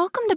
Welcome to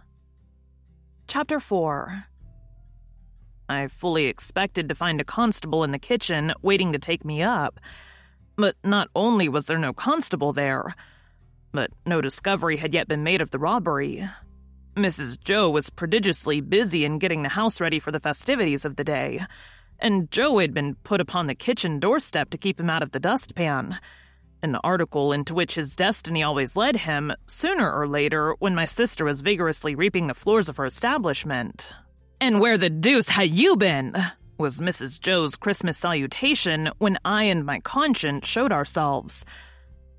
Chapter 4. I fully expected to find a constable in the kitchen waiting to take me up, but not only was there no constable there, but no discovery had yet been made of the robbery. Mrs. Joe was prodigiously busy in getting the house ready for the festivities of the day, and Joe had been put upon the kitchen doorstep to keep him out of the dustpan. An article into which his destiny always led him, sooner or later, when my sister was vigorously reaping the floors of her establishment. "And where the deuce had you been?" was Mrs. Joe's Christmas salutation when I and my conscience showed ourselves.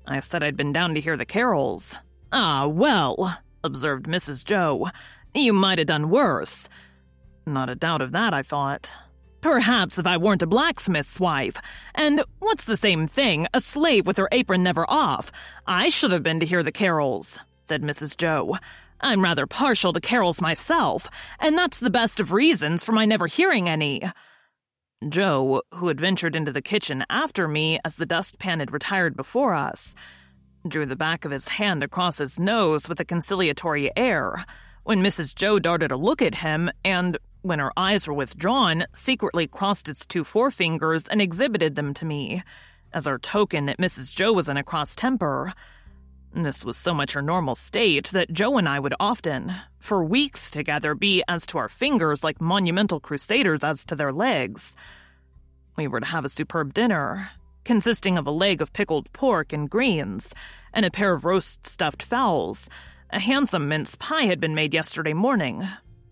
I said I'd been down to hear the carols. "Ah, well," observed Mrs. Joe, "you might have done worse." Not a doubt of that, I thought. "Perhaps if I weren't a blacksmith's wife, and, what's the same thing, a slave with her apron never off, I should have been to hear the carols," said Mrs. Joe. "I'm rather partial to carols myself, and that's the best of reasons for my never hearing any." Joe, who had ventured into the kitchen after me as the dustpan had retired before us, drew the back of his hand across his nose with a conciliatory air, when Mrs. Joe darted a look at him and, when her eyes were withdrawn, secretly crossed its two forefingers and exhibited them to me, as our token that Mrs. Joe was in a cross temper. This was so much her normal state that Joe and I would often, for weeks together, be as to our fingers like monumental crusaders as to their legs. We were to have a superb dinner, consisting of a leg of pickled pork and greens, and a pair of roast stuffed fowls. A handsome mince pie had been made yesterday morning,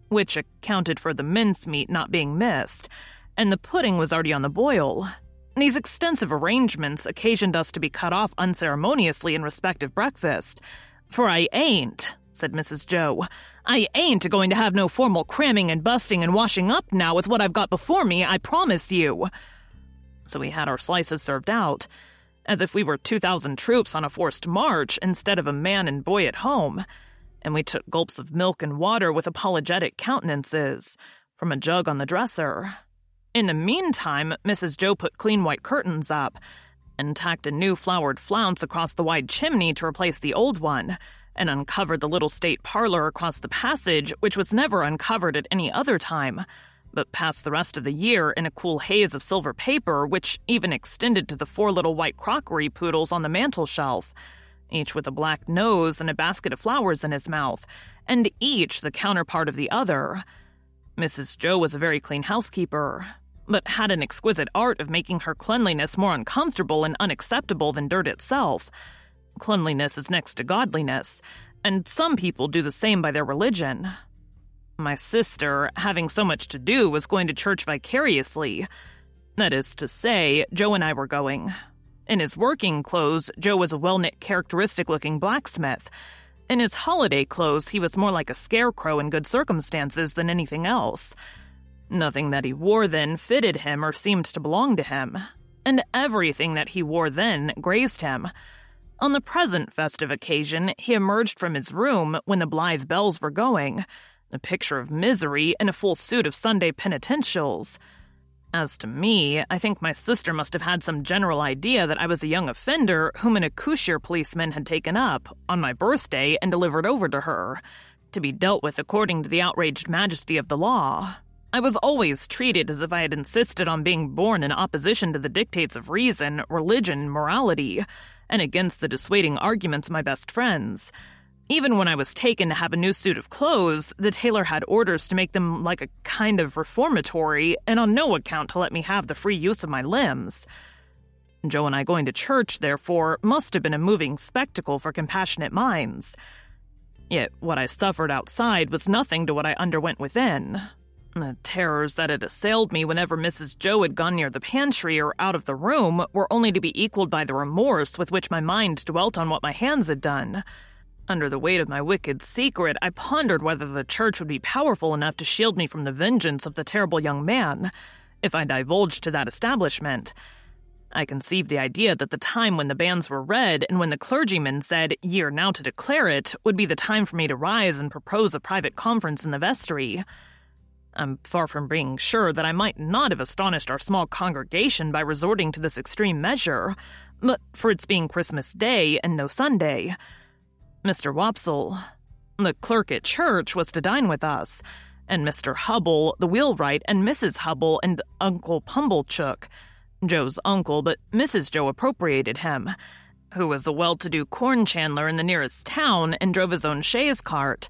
which accounted for the mincemeat not being missed, and the pudding was already on the boil. These extensive arrangements occasioned us to be cut off unceremoniously in respect of breakfast. "For I ain't," said Mrs. Joe, "I ain't going to have no formal cramming and busting and washing up now with what I've got before me, I promise you." So we had our slices served out, as if we were 2,000 troops on a forced march instead of a man and boy at home, and we took gulps of milk and water with apologetic countenances from a jug on the dresser. In the meantime, Mrs. Joe put clean white curtains up and tacked a new flowered flounce across the wide chimney to replace the old one, and uncovered the little state parlor across the passage, which was never uncovered at any other time, but passed the rest of the year in a cool haze of silver paper, which even extended to the four little white crockery poodles on the mantel shelf, each with a black nose and a basket of flowers in his mouth, and each the counterpart of the other. Mrs. Joe was a very clean housekeeper, but had an exquisite art of making her cleanliness more uncomfortable and unacceptable than dirt itself. Cleanliness is next to godliness, and some people do the same by their religion. My sister, having so much to do, was going to church vicariously. That is to say, Joe and I were going. In his working clothes, Joe was a well-knit, characteristic-looking blacksmith. In his holiday clothes, he was more like a scarecrow in good circumstances than anything else. Nothing that he wore then fitted him or seemed to belong to him, and everything that he wore then grazed him. On the present festive occasion, he emerged from his room when the blithe bells were going, a picture of misery in a full suit of Sunday penitentials. As to me, I think my sister must have had some general idea that I was a young offender whom an Acushnet policeman had taken up on my birthday and delivered over to her, to be dealt with according to the outraged majesty of the law. I was always treated as if I had insisted on being born in opposition to the dictates of reason, religion, morality, and against the dissuading arguments of my best friends. Even when I was taken to have a new suit of clothes, the tailor had orders to make them like a kind of reformatory and on no account to let me have the free use of my limbs. Joe and I going to church, therefore, must have been a moving spectacle for compassionate minds. Yet what I suffered outside was nothing to what I underwent within. The terrors that had assailed me whenever Mrs. Joe had gone near the pantry or out of the room were only to be equaled by the remorse with which my mind dwelt on what my hands had done. Under the weight of my wicked secret, I pondered whether the church would be powerful enough to shield me from the vengeance of the terrible young man, if I divulged to that establishment. I conceived the idea that the time when the banns were read and when the clergyman said, "Ye are now to declare it," would be the time for me to rise and propose a private conference in the vestry. I'm far from being sure that I might not have astonished our small congregation by resorting to this extreme measure, but for its being Christmas Day and no Sunday. Mr. Wopsle, the clerk at church, was to dine with us, and Mr. Hubble, the wheelwright, and Mrs. Hubble and Uncle Pumblechook, Joe's uncle, but Mrs. Joe appropriated him, who was a well-to-do corn chandler in the nearest town and drove his own chaise cart.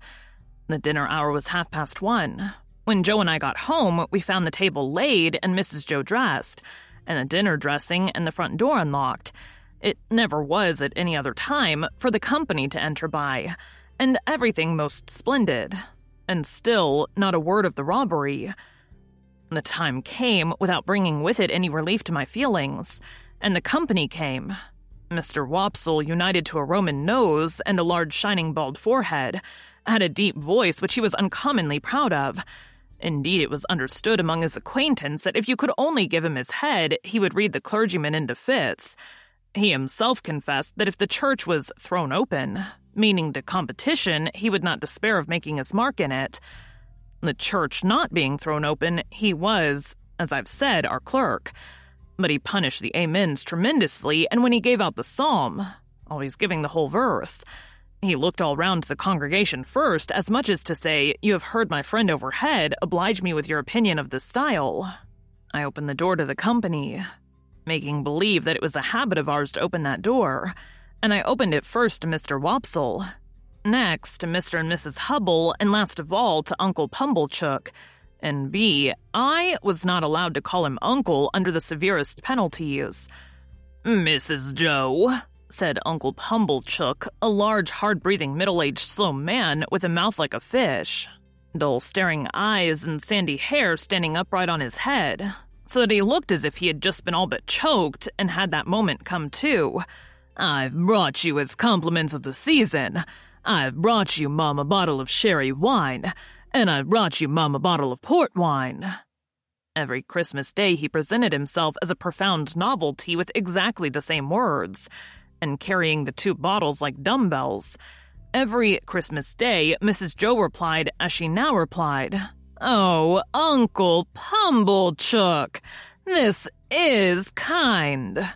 The dinner hour was 1:30. When Joe and I got home, we found the table laid and Mrs. Joe dressed, and the dinner dressing and the front door unlocked. It never was at any other time for the company to enter by, and everything most splendid, and still not a word of the robbery. The time came without bringing with it any relief to my feelings, and the company came. Mr. Wopsle, united to a Roman nose and a large shining bald forehead, had a deep voice which he was uncommonly proud of. Indeed, it was understood among his acquaintance that if you could only give him his head, he would read the clergyman into fits. He himself confessed that if the church was thrown open, meaning to competition, he would not despair of making his mark in it. The church not being thrown open, he was, as I've said, our clerk. But he punished the amens tremendously, and when he gave out the psalm, always giving the whole verse, he looked all round to the congregation first, as much as to say, "You have heard my friend overhead, oblige me with your opinion of the style." I opened the door to the company, making believe that it was a habit of ours to open that door, and I opened it first to Mr. Wopsle, next to Mr. and Mrs. Hubble, and last of all to Uncle Pumblechook. And B, I was not allowed to call him uncle under the severest penalties. "Mrs. Joe," said Uncle Pumblechook, a large, hard-breathing, middle-aged, slow man with a mouth like a fish, dull staring eyes and sandy hair standing upright on his head, so that he looked as if he had just been all but choked and had that moment come to. "I've brought you as compliments of the season. I've brought you, Mum, a bottle of sherry wine, and I've brought you, Mum, a bottle of port wine." Every Christmas day he presented himself as a profound novelty with exactly the same words, and carrying the two bottles like dumbbells. Every Christmas day Mrs. Joe replied as she now replied, "Oh, Uncle Pumblechook, this is kind."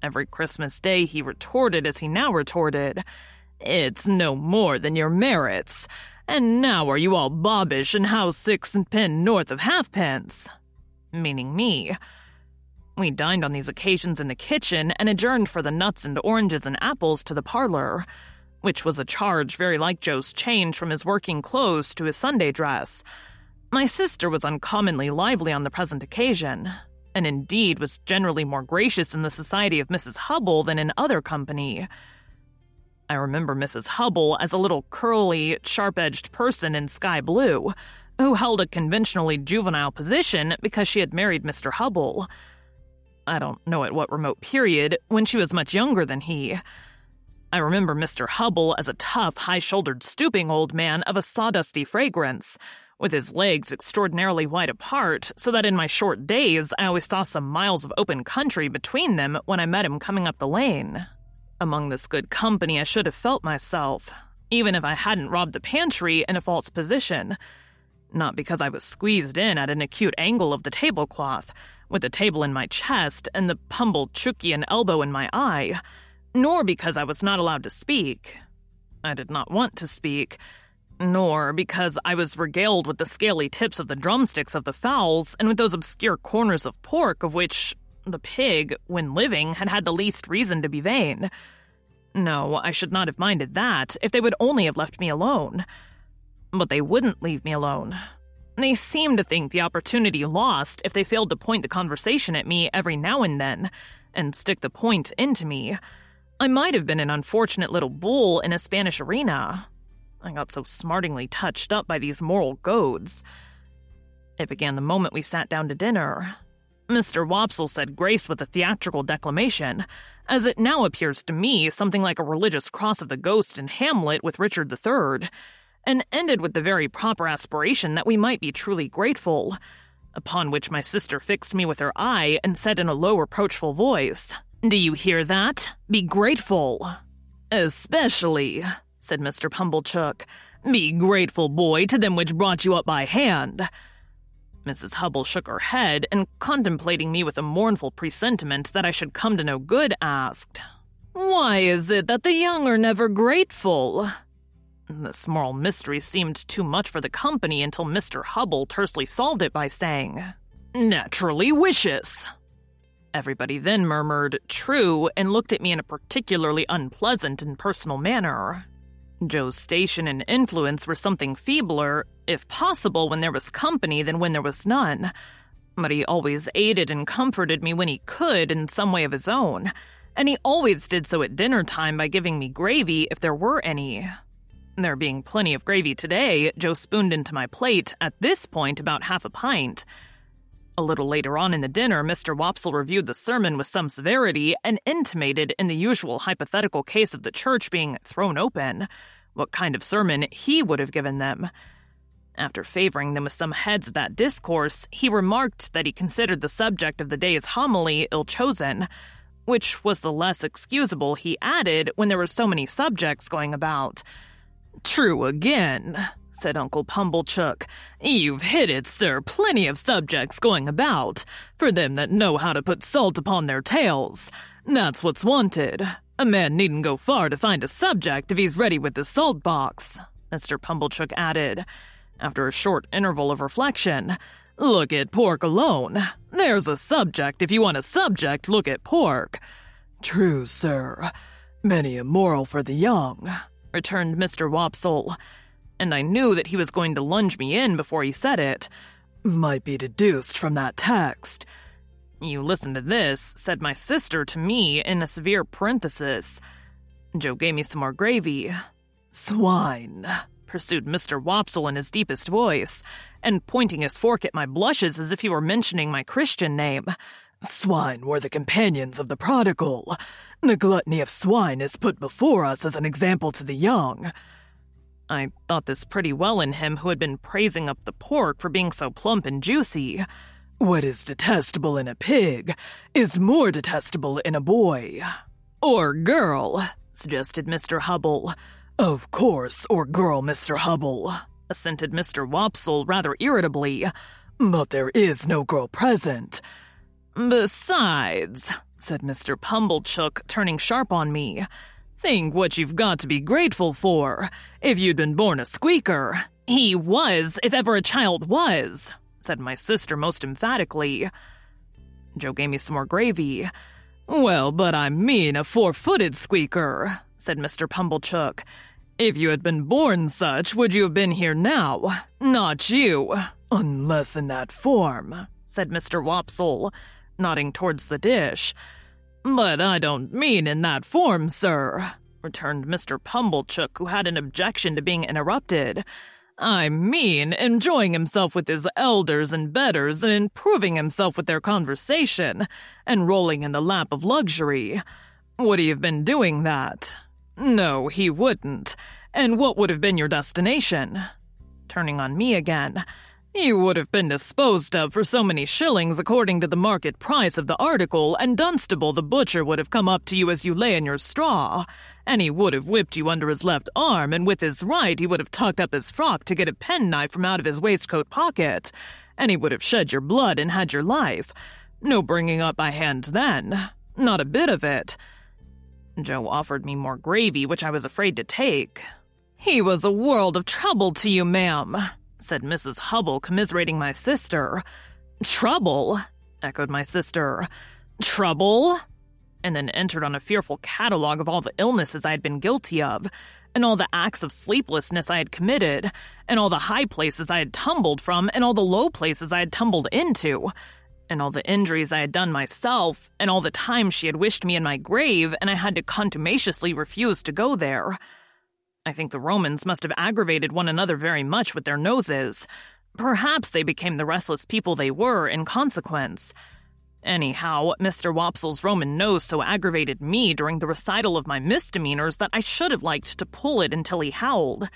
Every Christmas day he retorted as he now retorted, "It's no more than your merits, and now are you all bobbish and how 6 and 10 north of halfpence?" meaning me. We dined on these occasions in the kitchen and adjourned for the nuts and oranges and apples to the parlor, which was a charge very like Joe's change from his working clothes to his Sunday dress. My sister was uncommonly lively on the present occasion, and indeed was generally more gracious in the society of Mrs. Hubble than in other company. I remember Mrs. Hubble as a little curly, sharp-edged person in sky blue, who held a conventionally juvenile position because she had married Mr. Hubble. I don't know at what remote period, when she was much younger than he. I remember Mr. Hubble as a tough, high-shouldered, stooping old man of a sawdusty fragrance, with his legs extraordinarily wide apart, so that in my short days I always saw some miles of open country between them when I met him coming up the lane. Among this good company I should have felt myself, even if I hadn't robbed the pantry in a false position, not because I was squeezed in at an acute angle of the tablecloth, with the table in my chest and the Pumblechookian elbow in my eye, nor because I was not allowed to speak. I did not want to speak, nor because I was regaled with the scaly tips of the drumsticks of the fowls and with those obscure corners of pork of which the pig, when living, had had the least reason to be vain. No, I should not have minded that if they would only have left me alone. But they wouldn't leave me alone. They seemed to think the opportunity lost if they failed to point the conversation at me every now and then and stick the point into me. I might have been an unfortunate little bull in a Spanish arena. I got so smartingly touched up by these moral goads. It began the moment we sat down to dinner. Mr. Wopsle said grace with a theatrical declamation, as it now appears to me something like a religious cross of the ghost in Hamlet with Richard III, and ended with the very proper aspiration that we might be truly grateful, upon which my sister fixed me with her eye and said in a low reproachful voice, "Do you hear that? Be grateful." "Especially," said Mr. Pumblechook, "be grateful, boy, to them which brought you up by hand." Mrs. Hubble shook her head and, contemplating me with a mournful presentiment that I should come to no good, asked, "Why is it that the young are never grateful?" This moral mystery seemed too much for the company until Mr. Hubble tersely solved it by saying, "Naturally wishes." Everybody then murmured, "True," and looked at me in a particularly unpleasant and personal manner. Joe's station and influence were something feebler, if possible, when there was company than when there was none, but he always aided and comforted me when he could in some way of his own, and he always did so at dinner time by giving me gravy if there were any. There being plenty of gravy today, Joe spooned into my plate, at this point about half a pint. A little later on in the dinner, Mr. Wopsle reviewed the sermon with some severity and intimated, in the usual hypothetical case of the church being thrown open, what kind of sermon he would have given them. After favoring them with some heads of that discourse, he remarked that he considered the subject of the day's homily ill-chosen, which was the less excusable, he added, when there were so many subjects going about. "True again," said Uncle Pumblechook. "You've hit it, sir. Plenty of subjects going about, for them that know how to put salt upon their tails. That's what's wanted. A man needn't go far to find a subject if he's ready with the salt box," Mr. Pumblechook added, after a short interval of reflection. "Look at pork alone. There's a subject. If you want a subject, look at pork." "True, sir. Many a moral for the young," returned Mr. Wopsle, and I knew that he was going to lunge me in before he said it. "Might be deduced from that text." "You listen to this," said my sister to me in a severe parenthesis. Joe gave me some more gravy. "Swine," pursued Mr. Wopsle in his deepest voice, and pointing his fork at my blushes as if he were mentioning my Christian name. "Swine were the companions of the prodigal. The gluttony of swine is put before us as an example to the young." I thought this pretty well in him who had been praising up the pork for being so plump and juicy. "What is detestable in a pig is more detestable in a boy." "Or girl," suggested Mr. Hubble. "Of course, or girl, Mr. Hubble," assented Mr. Wopsle rather irritably. "But there is no girl present." "Besides," said Mr. Pumblechook, turning sharp on me, "think what you've got to be grateful for. If you'd been born a squeaker—" "He was, if ever a child was," said my sister most emphatically. Joe gave me some more gravy. "Well, but I mean a four-footed squeaker," said Mr. Pumblechook. "If you had been born such, would you have been here now? Not you." "Unless in that form," said Mr. Wopsle, nodding towards the dish. "But I don't mean in that form, sir," returned Mr. Pumblechook, who had an objection to being interrupted. "I mean enjoying himself with his elders and betters and improving himself with their conversation and rolling in the lap of luxury. Would he have been doing that? No, he wouldn't. And what would have been your destination?" Turning on me again. "You would have been disposed of for so many shillings according to the market price of the article, and Dunstable the butcher would have come up to you as you lay in your straw, and he would have whipped you under his left arm, and with his right he would have tucked up his frock to get a penknife from out of his waistcoat pocket, and he would have shed your blood and had your life. No bringing up my hand then. Not a bit of it. Joe offered me more gravy, which I was afraid to take. He was a world of trouble to you, ma'am, said Mrs. Hubble, commiserating my sister. Trouble, echoed my sister. Trouble? And then entered on a fearful catalogue of all the illnesses I had been guilty of, and all the acts of sleeplessness I had committed, and all the high places I had tumbled from, and all the low places I had tumbled into, and all the injuries I had done myself, and all the time she had wished me in my grave, and I had to contumaciously refuse to go there. I think the Romans must have aggravated one another very much with their noses. Perhaps they became the restless people they were in consequence. Anyhow, Mr. Wopsle's Roman nose so aggravated me during the recital of my misdemeanors that I should have liked to pull it until he howled.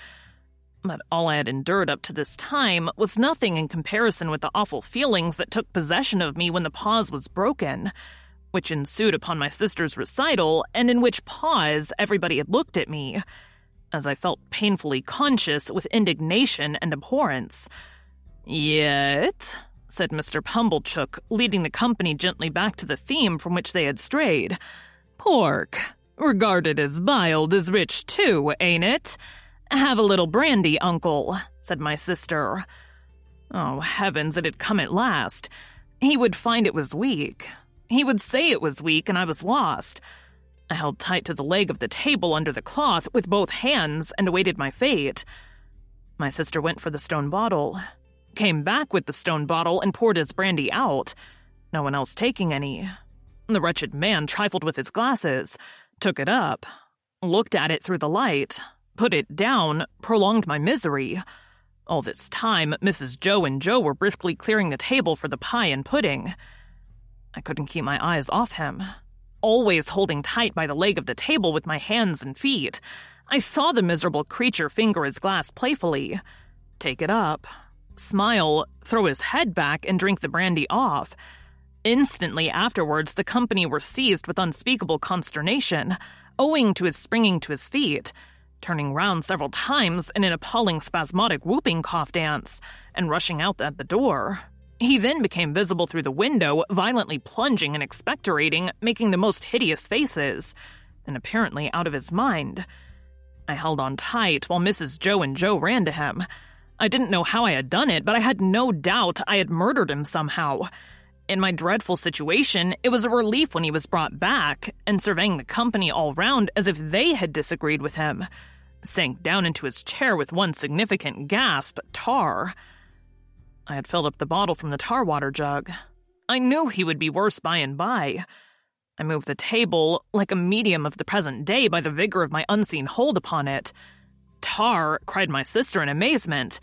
But all I had endured up to this time was nothing in comparison with the awful feelings that took possession of me when the pause was broken, which ensued upon my sister's recital, and in which pause everybody had looked at me, as I felt painfully conscious with indignation and abhorrence. Yet, said Mr. Pumblechook, leading the company gently back to the theme from which they had strayed. Pork. Regarded as vile is rich too, ain't it? Have a little brandy, uncle, said my sister. Oh, heavens, it had come at last. He would find it was weak. He would say it was weak, and I was lost. I held tight to the leg of the table under the cloth with both hands and awaited my fate. My sister went for the stone bottle, came back with the stone bottle and poured his brandy out, no one else taking any. The wretched man trifled with his glasses, took it up, looked at it through the light, put it down, prolonged my misery. All this time, Mrs. Joe and Joe were briskly clearing the table for the pie and pudding. I couldn't keep my eyes off him, always holding tight by the leg of the table with my hands and feet. I saw the miserable creature finger his glass playfully, take it up, smile, throw his head back, and drink the brandy off. Instantly afterwards, the company were seized with unspeakable consternation, owing to his springing to his feet, turning round several times in an appalling spasmodic whooping cough dance, and rushing out at the door. He then became visible through the window, violently plunging and expectorating, making the most hideous faces, and apparently out of his mind. I held on tight while Mrs. Joe and Joe ran to him. I didn't know how I had done it, but I had no doubt I had murdered him somehow. In my dreadful situation, it was a relief when he was brought back, and surveying the company all round as if they had disagreed with him, sank down into his chair with one significant gasp, tar. I had filled up the bottle from the tar water jug. I knew he would be worse by and by. I moved the table, like a medium of the present day, by the vigor of my unseen hold upon it. Tar, cried my sister in amazement.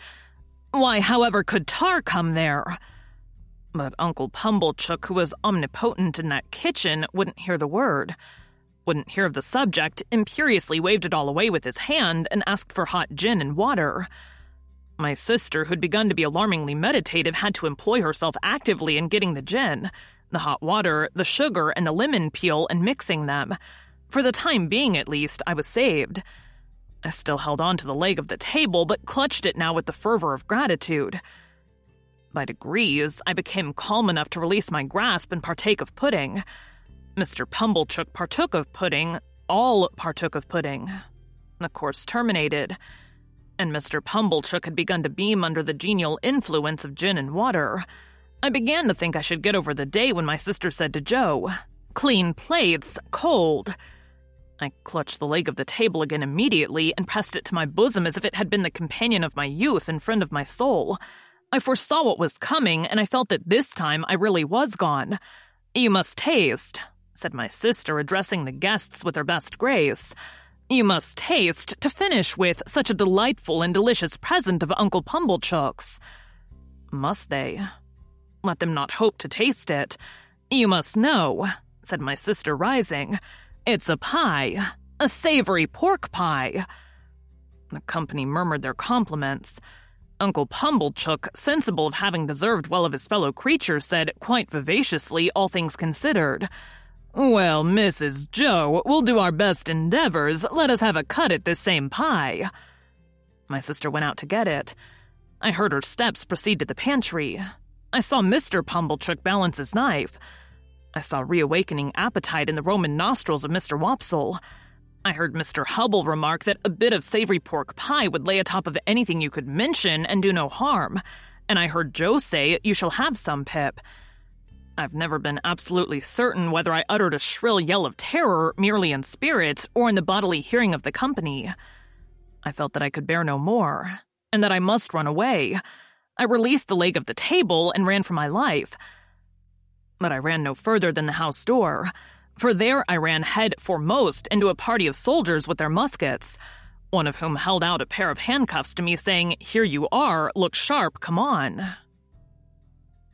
Why, however could tar come there? But Uncle Pumblechook, who was omnipotent in that kitchen, wouldn't hear the word, wouldn't hear of the subject, imperiously waved it all away with his hand and asked for hot gin and water. My sister, who'd begun to be alarmingly meditative, had to employ herself actively in getting the gin, the hot water, the sugar, and the lemon peel and mixing them. For the time being, at least, I was saved. I still held on to the leg of the table, but clutched it now with the fervor of gratitude. By degrees, I became calm enough to release my grasp and partake of pudding. Mr. Pumblechook partook of pudding, all partook of pudding. The course terminated, and Mr. Pumblechook had begun to beam under the genial influence of gin and water. I began to think I should get over the day when my sister said to Joe, "Clean plates, cold." I clutched the leg of the table again immediately and pressed it to my bosom as if it had been the companion of my youth and friend of my soul. I foresaw what was coming, and I felt that this time I really was gone. "You must taste," said my sister, addressing the guests with her best grace. "You must taste to finish with such a delightful and delicious present of Uncle Pumblechook's." Must they? Let them not hope to taste it. "You must know," said my sister, rising. "It's a pie, a savory pork pie." The company murmured their compliments. Uncle Pumblechook, sensible of having deserved well of his fellow creatures, said quite vivaciously, all things considered, "Well, Mrs. Joe, we'll do our best endeavors. Let us have a cut at this same pie." My sister went out to get it. I heard her steps proceed to the pantry. I saw Mr. Pumblechook balance his knife. I saw reawakening appetite in the Roman nostrils of Mr. Wopsle. I heard Mr. Hubble remark that a bit of savory pork pie would lay atop of anything you could mention and do no harm. And I heard Joe say, "You shall have some, Pip." I've never been absolutely certain whether I uttered a shrill yell of terror merely in spirit or in the bodily hearing of the company. I felt that I could bear no more, and that I must run away. I released the leg of the table and ran for my life. But I ran no further than the house door, for there I ran head foremost into a party of soldiers with their muskets, one of whom held out a pair of handcuffs to me, saying, "Here you are, look sharp, come on."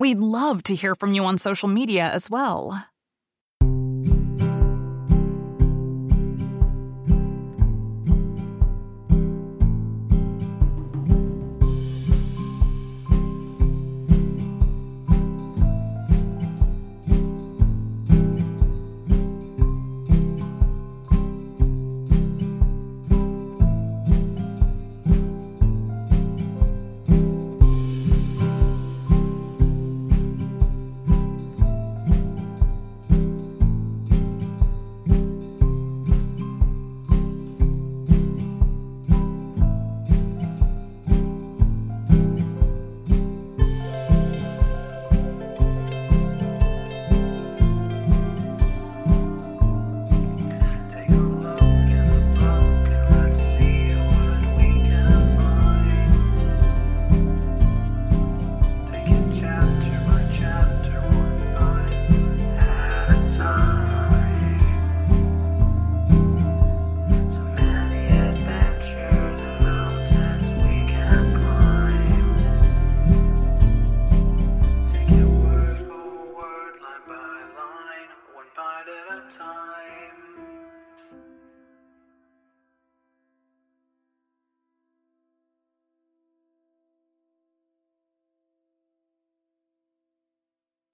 We'd love to hear from you on social media as well.